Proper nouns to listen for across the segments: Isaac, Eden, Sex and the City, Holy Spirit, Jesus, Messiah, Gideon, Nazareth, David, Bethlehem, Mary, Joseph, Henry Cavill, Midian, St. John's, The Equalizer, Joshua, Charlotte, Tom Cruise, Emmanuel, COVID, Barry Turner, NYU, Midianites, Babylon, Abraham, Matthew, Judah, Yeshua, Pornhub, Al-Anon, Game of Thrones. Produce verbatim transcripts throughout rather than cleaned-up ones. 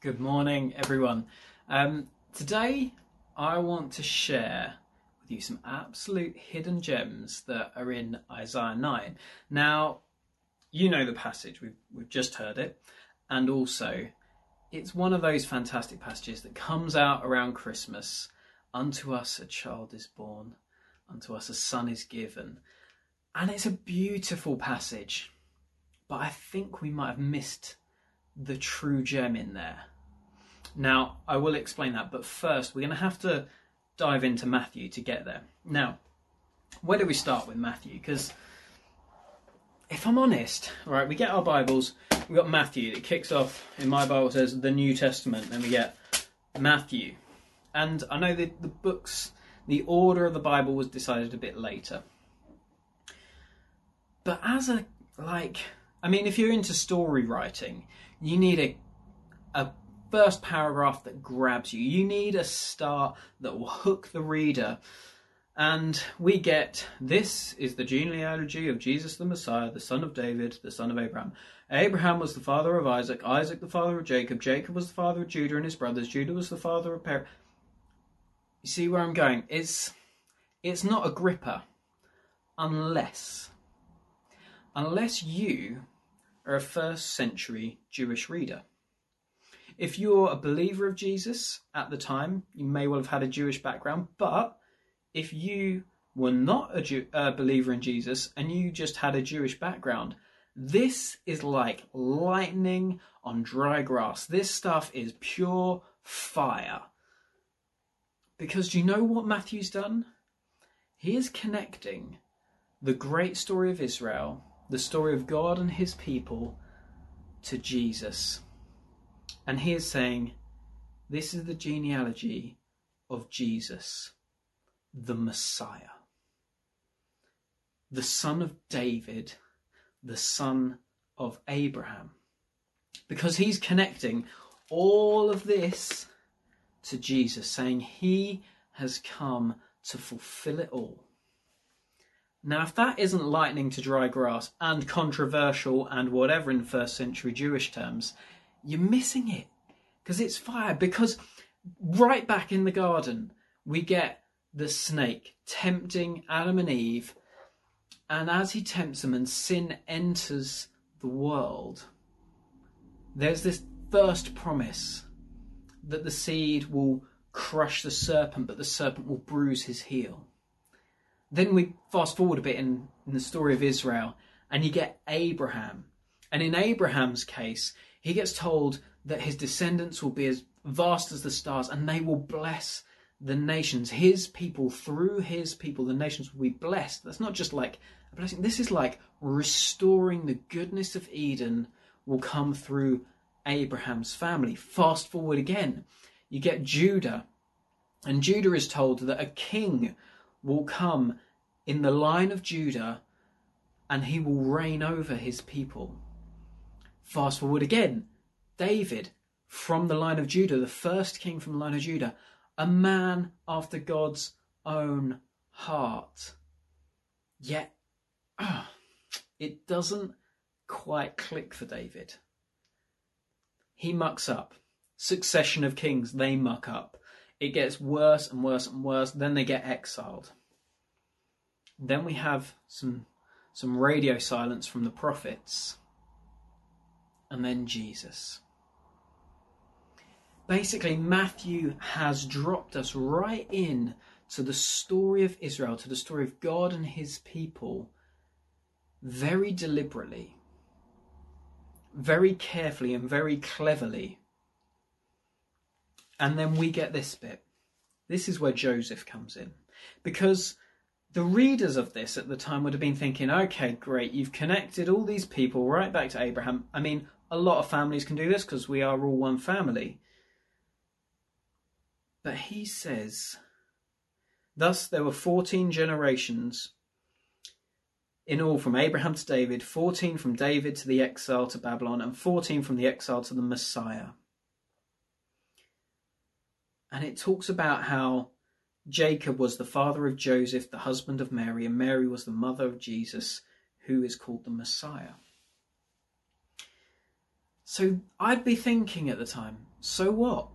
Good morning, everyone. Um, today, I want to share with you some absolute hidden gems that are in Isaiah nine. Now, you know the passage, we've, we've just heard it, and also it's one of those fantastic passages that comes out around Christmas. Unto us a child is born, unto us a son is given. And it's a beautiful passage, but I think we might have missed the true gem in there. Now, I will explain that, but first we're going to have to dive into Matthew to get there. Now, where do we start with Matthew? Because if I'm honest, right, we get our Bibles, we've got Matthew, it kicks off, in my Bible says the New Testament, then we get Matthew. And I know that the books, the order of the Bible was decided a bit later. But as a, like, I mean, if you're into story writing, you need a, a first paragraph that grabs you. You need a start that will hook the reader. And we get, this is the genealogy of Jesus the Messiah, the son of David, the son of Abraham. Abraham was the father of Isaac, Isaac the father of Jacob, Jacob was the father of Judah and his brothers, Judah was the father of Barry. You see where I'm going? It's, it's not a gripper unless, unless you are a first century Jewish reader. If you're a believer of Jesus at the time, you may well have had a Jewish background, but if you were not a Jew, uh, believer in Jesus and you just had a Jewish background, this is like lightning on dry grass. This stuff is pure fire. Because do you know what Matthew's done? He is connecting the great story of Israel, the story of God and his people, to Jesus. And he is saying, this is the genealogy of Jesus, the Messiah, the son of David, the son of Abraham. Because he's connecting all of this to Jesus, saying he has come to fulfill it all. Now, if that isn't lightning to dry grass and controversial and whatever in first century Jewish terms, you're missing it, because it's fire. Because right back in the garden, we get the snake tempting Adam and Eve, and as he tempts them and sin enters the world, there's this first promise that the seed will crush the serpent, but the serpent will bruise his heel. Then we fast forward a bit in, in the story of Israel, and you get Abraham. And in Abraham's case, he gets told that his descendants will be as vast as the stars, and they will bless the nations. His people, through his people, the nations will be blessed. That's not just like a blessing. This is like restoring the goodness of Eden will come through Abraham's family. Fast forward again, you get Judah. And Judah is told that a king will come in the line of Judah, and he will reign over his people. Fast forward again, David, from the line of Judah, the first king from the line of Judah, a man after God's own heart. Yet, oh, it doesn't quite click for David. He mucks up. Succession of kings, they muck up. It gets worse and worse and worse. Then they get exiled. Then we have some, some radio silence from the prophets. And then Jesus. Basically, Matthew has dropped us right in to the story of Israel, to the story of God and his people, very deliberately, very carefully and very cleverly. And then we get this bit. This is where Joseph comes in. Because the readers of this at the time would have been thinking, okay, great, you've connected all these people right back to Abraham. I mean, a lot of families can do this because we are all one family. But he says, thus there were fourteen generations in all from Abraham to David, fourteen from David to the exile to Babylon, and fourteen from the exile to the Messiah. And it talks about how Jacob was the father of Joseph, the husband of Mary, and Mary was the mother of Jesus, who is called the Messiah. So I'd be thinking at the time, so what?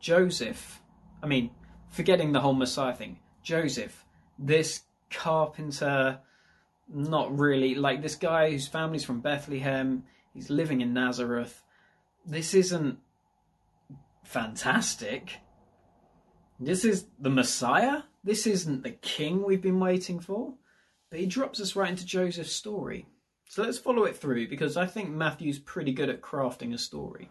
Joseph, I mean, forgetting the whole Messiah thing, Joseph, this carpenter, not really, like this guy whose family's from Bethlehem, he's living in Nazareth. This isn't fantastic. This is the Messiah. This isn't the king we've been waiting for. But he drops us right into Joseph's story. So let's follow it through, because I think Matthew's pretty good at crafting a story.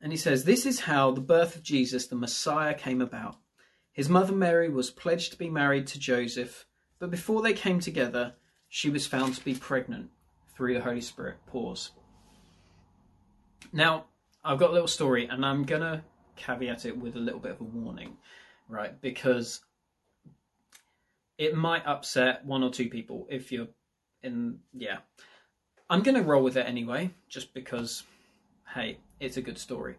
And he says, this is how the birth of Jesus, the Messiah, came about. His mother Mary was pledged to be married to Joseph, but before they came together, she was found to be pregnant through the Holy Spirit. Pause. Now, I've got a little story, and I'm going to caveat it with a little bit of a warning, right? Because it might upset one or two people if you're in, yeah. I'm going to roll with it anyway, just because, hey, it's a good story.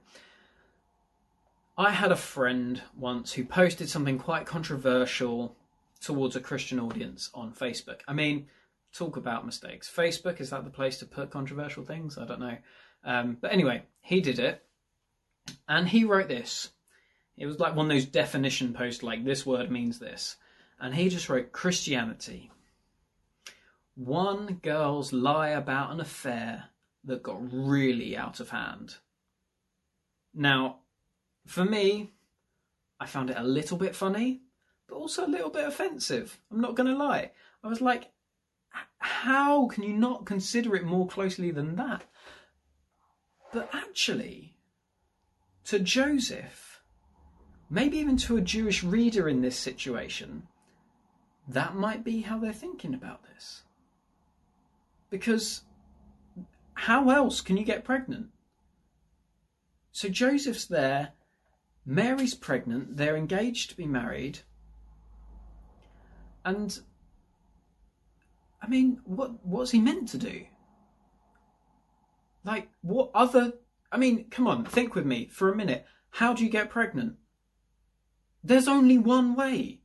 I had a friend once who posted something quite controversial towards a Christian audience on Facebook. I mean, talk about mistakes. Facebook, is that the place to put controversial things? I don't know. Um, but anyway, he did it, and he wrote this. It was like one of those definition posts, like this word means this. And he just wrote, Christianity. One girl's lie about an affair that got really out of hand. Now, for me, I found it a little bit funny, but also a little bit offensive. I'm not going to lie. I was like, how can you not consider it more closely than that? But actually, to Joseph, maybe even to a Jewish reader in this situation, that might be how they're thinking about this. Because how else can you get pregnant? So Joseph's there, Mary's pregnant, they're engaged to be married. And, I mean, what what's he meant to do? Like, what other... I mean, come on, think with me for a minute. How do you get pregnant? There's only one way.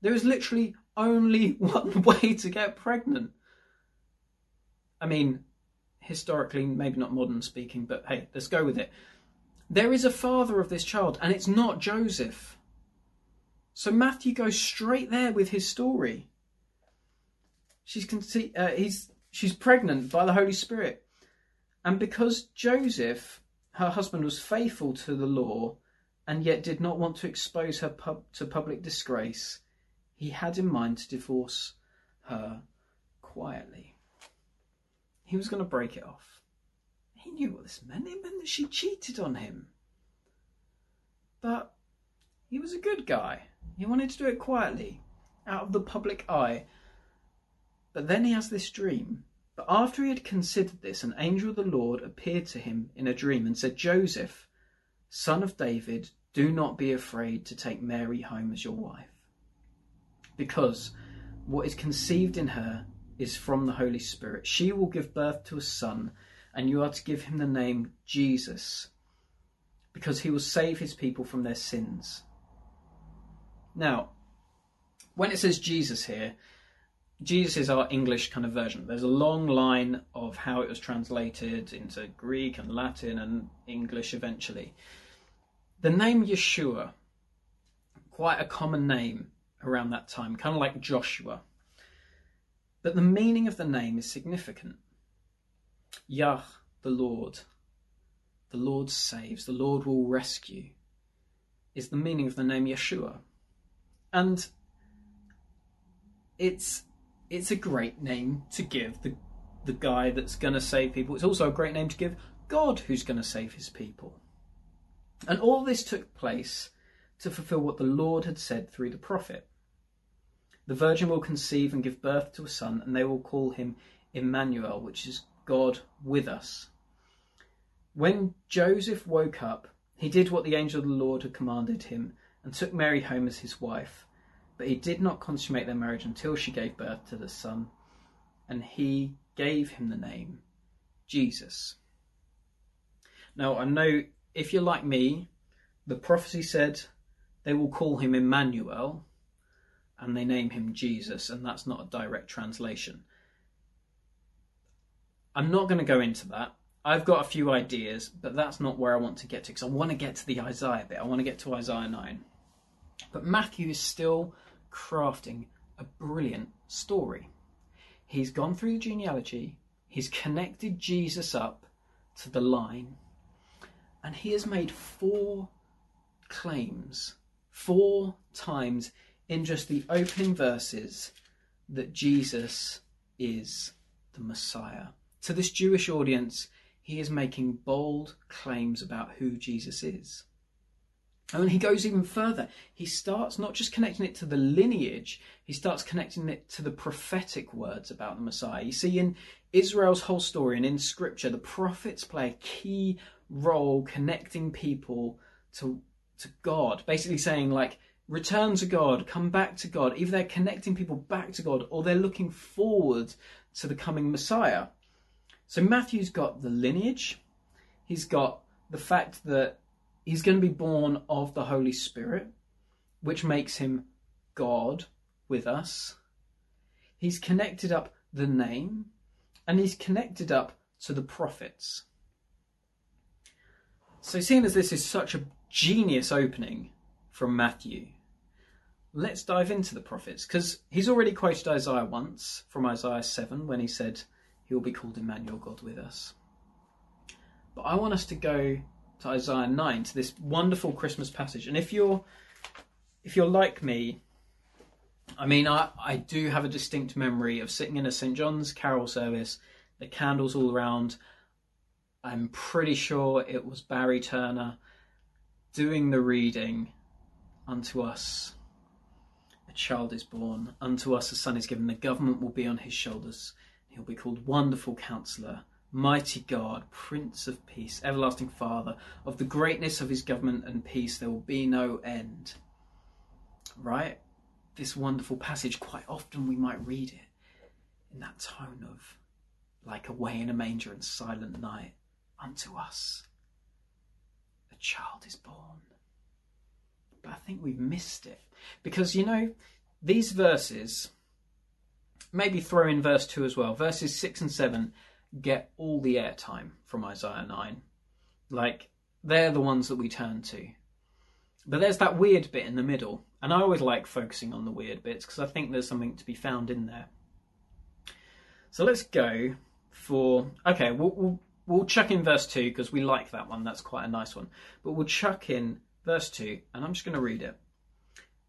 There is literally only one way to get pregnant. I mean, historically, maybe not modern speaking, but hey, let's go with it. There is a father of this child, and it's not Joseph. So Matthew goes straight there with his story. She's con- uh, he's, she's pregnant by the Holy Spirit. And because Joseph, her husband, was faithful to the law and yet did not want to expose her pub- to public disgrace, he had in mind to divorce her quietly. He was going to break it off. He knew what this meant. It meant that she cheated on him. But he was a good guy. He wanted to do it quietly, out of the public eye. But then he has this dream. But after he had considered this, an angel of the Lord appeared to him in a dream and said, Joseph, son of David, do not be afraid to take Mary home as your wife, because what is conceived in her is from the Holy Spirit. She will give birth to a son, and you are to give him the name Jesus, because he will save his people from their sins. Now, when it says Jesus here, Jesus is our English kind of version. There's a long line of how it was translated into Greek and Latin and English eventually. The name Yeshua, quite a common name around that time, kind of like Joshua. But the meaning of the name is significant. Yah, the Lord, the Lord saves, the Lord will rescue, is the meaning of the name Yeshua. And it's... It's a great name to give the, the guy that's going to save people. It's also a great name to give God, who's going to save his people. And all this took place to fulfill what the Lord had said through the prophet. The virgin will conceive and give birth to a son, and they will call him Emmanuel, which is God with us. When Joseph woke up, he did what the angel of the Lord had commanded him and took Mary home as his wife. But he did not consummate their marriage until she gave birth to the son, and he gave him the name Jesus. Now, I know if you're like me, the prophecy said they will call him Emmanuel, and they name him Jesus, and that's not a direct translation. I'm not going to go into that. I've got a few ideas, but that's not where I want to get to, because I want to get to the Isaiah bit. I want to get to Isaiah nine. But Matthew is still crafting a brilliant story. He's gone through the genealogy. He's connected Jesus up to the line. And he has made four claims, four times in just the opening verses, that Jesus is the Messiah. To this Jewish audience, he is making bold claims about who Jesus is. And he goes even further. He starts not just connecting it to the lineage, he starts connecting it to the prophetic words about the Messiah. You see, in Israel's whole story and in Scripture, the prophets play a key role connecting people to, to God, basically saying, like, return to God, come back to God. Either they're connecting people back to God or they're looking forward to the coming Messiah. So Matthew's got the lineage. He's got the fact that he's going to be born of the Holy Spirit, which makes him God with us. He's connected up the name, and he's connected up to the prophets. So seeing as this is such a genius opening from Matthew, let's dive into the prophets, because he's already quoted Isaiah once from Isaiah seven when he said he will be called Emmanuel, God with us. But I want us to go to Isaiah nine, to this wonderful Christmas passage. And if you're if you're like me, I mean, I, I do have a distinct memory of sitting in a Saint John's carol service, the candles all around. I'm pretty sure it was Barry Turner doing the reading. Unto us a child is born, unto us a son is given, the government will be on his shoulders. He'll be called Wonderful Counselor, Mighty God, Prince of Peace, Everlasting Father. Of the greatness of his government and peace there will be no end. Right? This wonderful passage, quite often we might read it in that tone of, like, away in a manger and silent night, unto us a child is born. But I think we've missed it. Because, you know, these verses, maybe throw in verse two as well, verses six and seven get all the airtime from Isaiah nine. Like, they're the ones that we turn to. But there's that weird bit in the middle. And I always like focusing on the weird bits, because I think there's something to be found in there. So let's go for... Okay, we'll, we'll, we'll chuck in verse two, because we like that one. That's quite a nice one. But we'll chuck in verse two, and I'm just going to read it.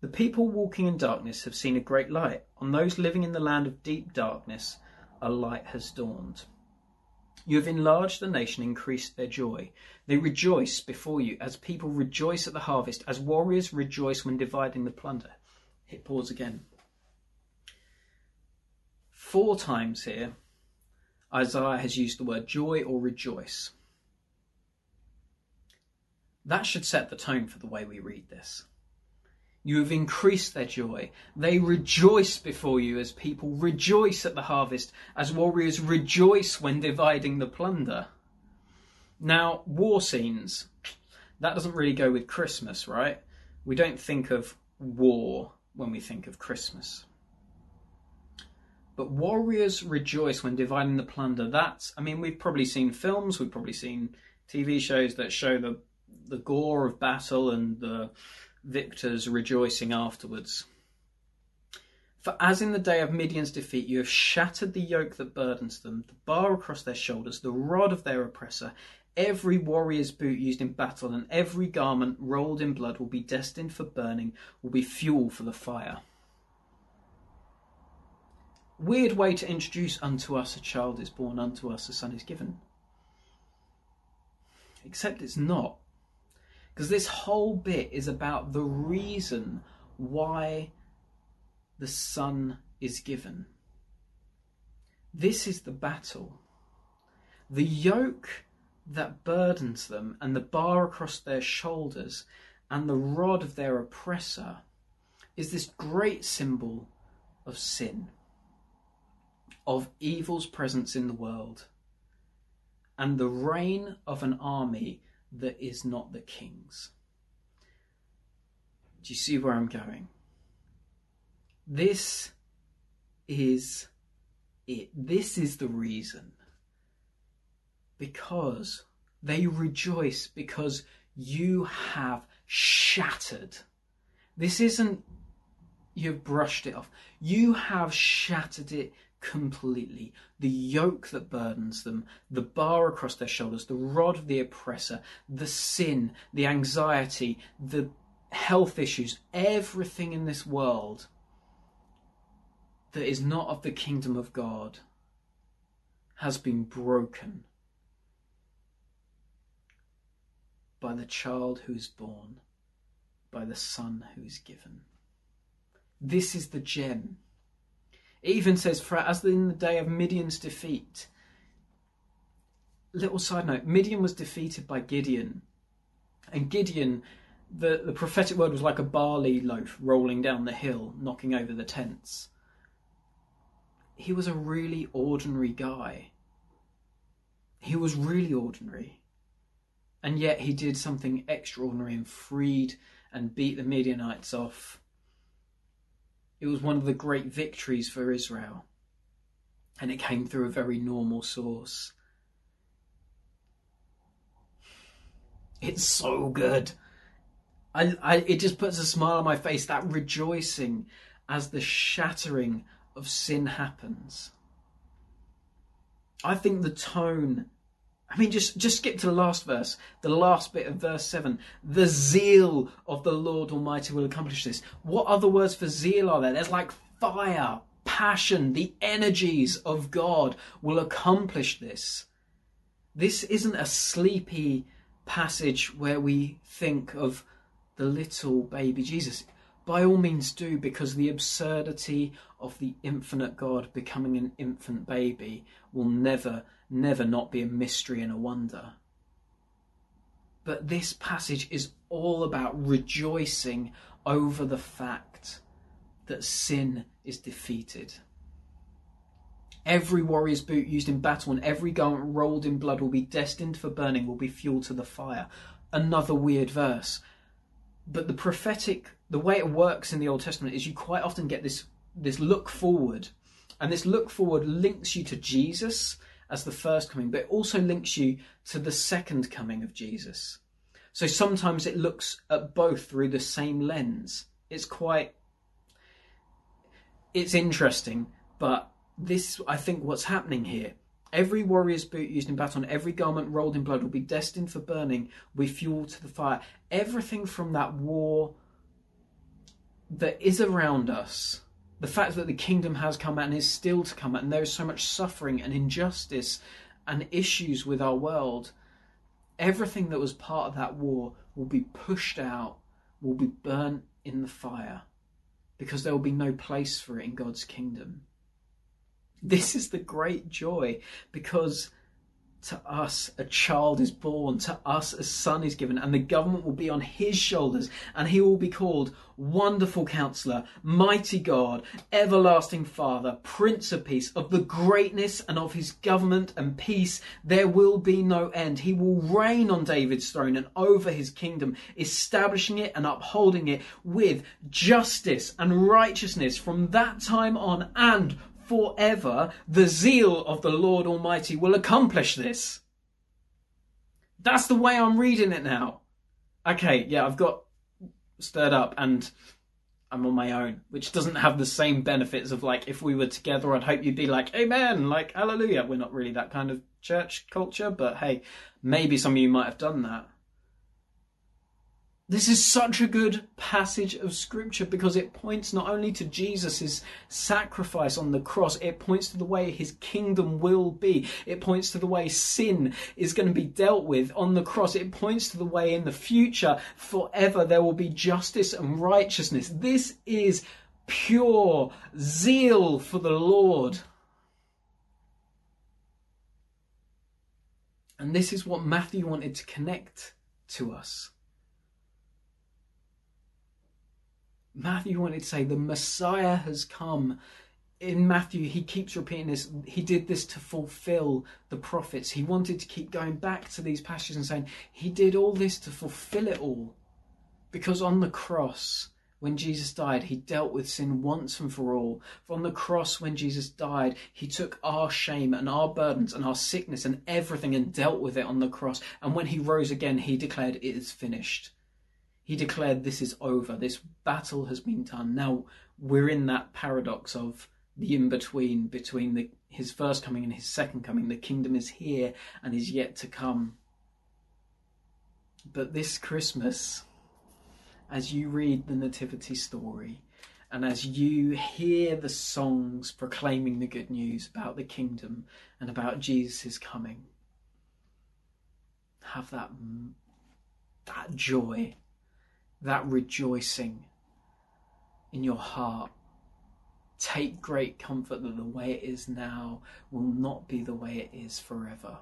The people walking in darkness have seen a great light. On those living in the land of deep darkness, a light has dawned. You have enlarged the nation, increased their joy. They rejoice before you, as people rejoice at the harvest, as warriors rejoice when dividing the plunder. Hit pause again. Four times here, Isaiah has used the word joy or rejoice. That should set the tone for the way we read this. You have increased their joy. They rejoice before you, as people rejoice at the harvest, as warriors rejoice when dividing the plunder. Now, war scenes, that doesn't really go with Christmas, right? We don't think of war when we think of Christmas. But warriors rejoice when dividing the plunder. That's, I mean, we've probably seen films, we've probably seen T V shows that show the the gore of battle and the victors rejoicing afterwards. For as in the day of Midian's defeat, you have shattered the yoke that burdens them, the bar across their shoulders, the rod of their oppressor. Every warrior's boot used in battle and every garment rolled in blood will be destined for burning, will be fuel for the fire. Weird way to introduce unto us a child is born, unto us a son is given. Except it's not. Because this whole bit is about the reason why the Son is given. This is the battle. The yoke that burdens them and the bar across their shoulders and the rod of their oppressor is this great symbol of sin, of evil's presence in the world, and the reign of an army that is not the king's. Do you see where I'm going? This is it. This is the reason because they rejoice because you have shattered. This isn't you've brushed it off. You have shattered it completely. The yoke that burdens them, the bar across their shoulders, the rod of the oppressor, the sin, the anxiety, the health issues, everything in this world that is not of the kingdom of God has been broken by the child who's born, by the son who's given. This is the gem. It even says, for as in the day of Midian's defeat. Little side note, Midian was defeated by Gideon. And Gideon, the, the prophetic word was like a barley loaf rolling down the hill, knocking over the tents. He was a really ordinary guy. He was really ordinary. And yet he did something extraordinary and freed and beat the Midianites off. It was one of the great victories for Israel, and it came through a very normal source. It's so good. I, I, it just puts a smile on my face, that rejoicing as the shattering of sin happens. I think the tone, I mean, just, just skip to the last verse, the last bit of verse seven. The zeal of the Lord Almighty will accomplish this. What other words for zeal are there? There's like fire, passion, the energies of God will accomplish this. This isn't a sleepy passage where we think of the little baby Jesus. By all means do, because the absurdity of the infinite God becoming an infant baby will never, never not be a mystery and a wonder. But this passage is all about rejoicing over the fact that sin is defeated. Every warrior's boot used in battle and every garment rolled in blood will be destined for burning, will be fuel to the fire. Another weird verse. But the prophetic, the way it works in the Old Testament is you quite often get this, this look forward, and this look forward links you to Jesus as the first coming, but it also links you to the second coming of Jesus. So sometimes it looks at both through the same lens. It's quite, it's interesting, but this, I think what's happening here, every warrior's boot used in battle and every garment rolled in blood will be destined for burning with fuel to the fire. Everything from that war that is around us, the fact that the kingdom has come and is still to come, and there is so much suffering and injustice and issues with our world, everything that was part of that war will be pushed out, will be burnt in the fire, because there will be no place for it in God's kingdom. This is the great joy, because to us a child is born, to us a son is given, and the government will be on his shoulders, and he will be called Wonderful Counselor, Mighty God, Everlasting Father, Prince of Peace. Of the greatness and of his government and peace there will be no end. He will reign on David's throne and over his kingdom, establishing it and upholding it with justice and righteousness from that time on and forever. The zeal of the Lord Almighty will accomplish this. That's the way I'm reading it now. Okay, yeah, I've got stirred up and I'm on my own, which doesn't have the same benefits of, like, if we were together, I'd hope you'd be like, amen, like, hallelujah. We're not really that kind of church culture, but hey, maybe some of you might have done that. This is such a good passage of scripture because it points not only to Jesus' sacrifice on the cross, it points to the way his kingdom will be. It points to the way sin is going to be dealt with on the cross. It points to the way in the future, forever, there will be justice and righteousness. This is pure zeal for the Lord. And this is what Matthew wanted to connect to us. Matthew wanted to say the Messiah has come. In Matthew, he keeps repeating this. He did this to fulfill the prophets. He wanted to keep going back to these passages and saying, he did all this to fulfill it all. Because on the cross, When Jesus died, he dealt with sin once and for all. From the cross, when Jesus died, he took our shame and our burdens and our sickness and everything and dealt with it on the cross. And when he rose again, he declared, it is finished. He declared, this is over. This battle has been done. Now we're in that paradox of the in-between, between the, his first coming and his second coming. The kingdom is here and is yet to come. But this Christmas, as you read the nativity story and as you hear the songs proclaiming the good news about the kingdom and about Jesus' coming, have that, that joy, that rejoicing in your heart. Take great comfort that the way it is now will not be the way it is forever.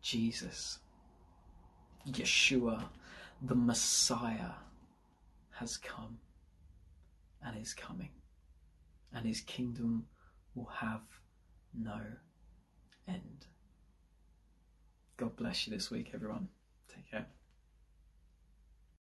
Jesus, Yeshua, the Messiah, has come and is coming, and his kingdom will have no end. God bless you this week, everyone. Take care.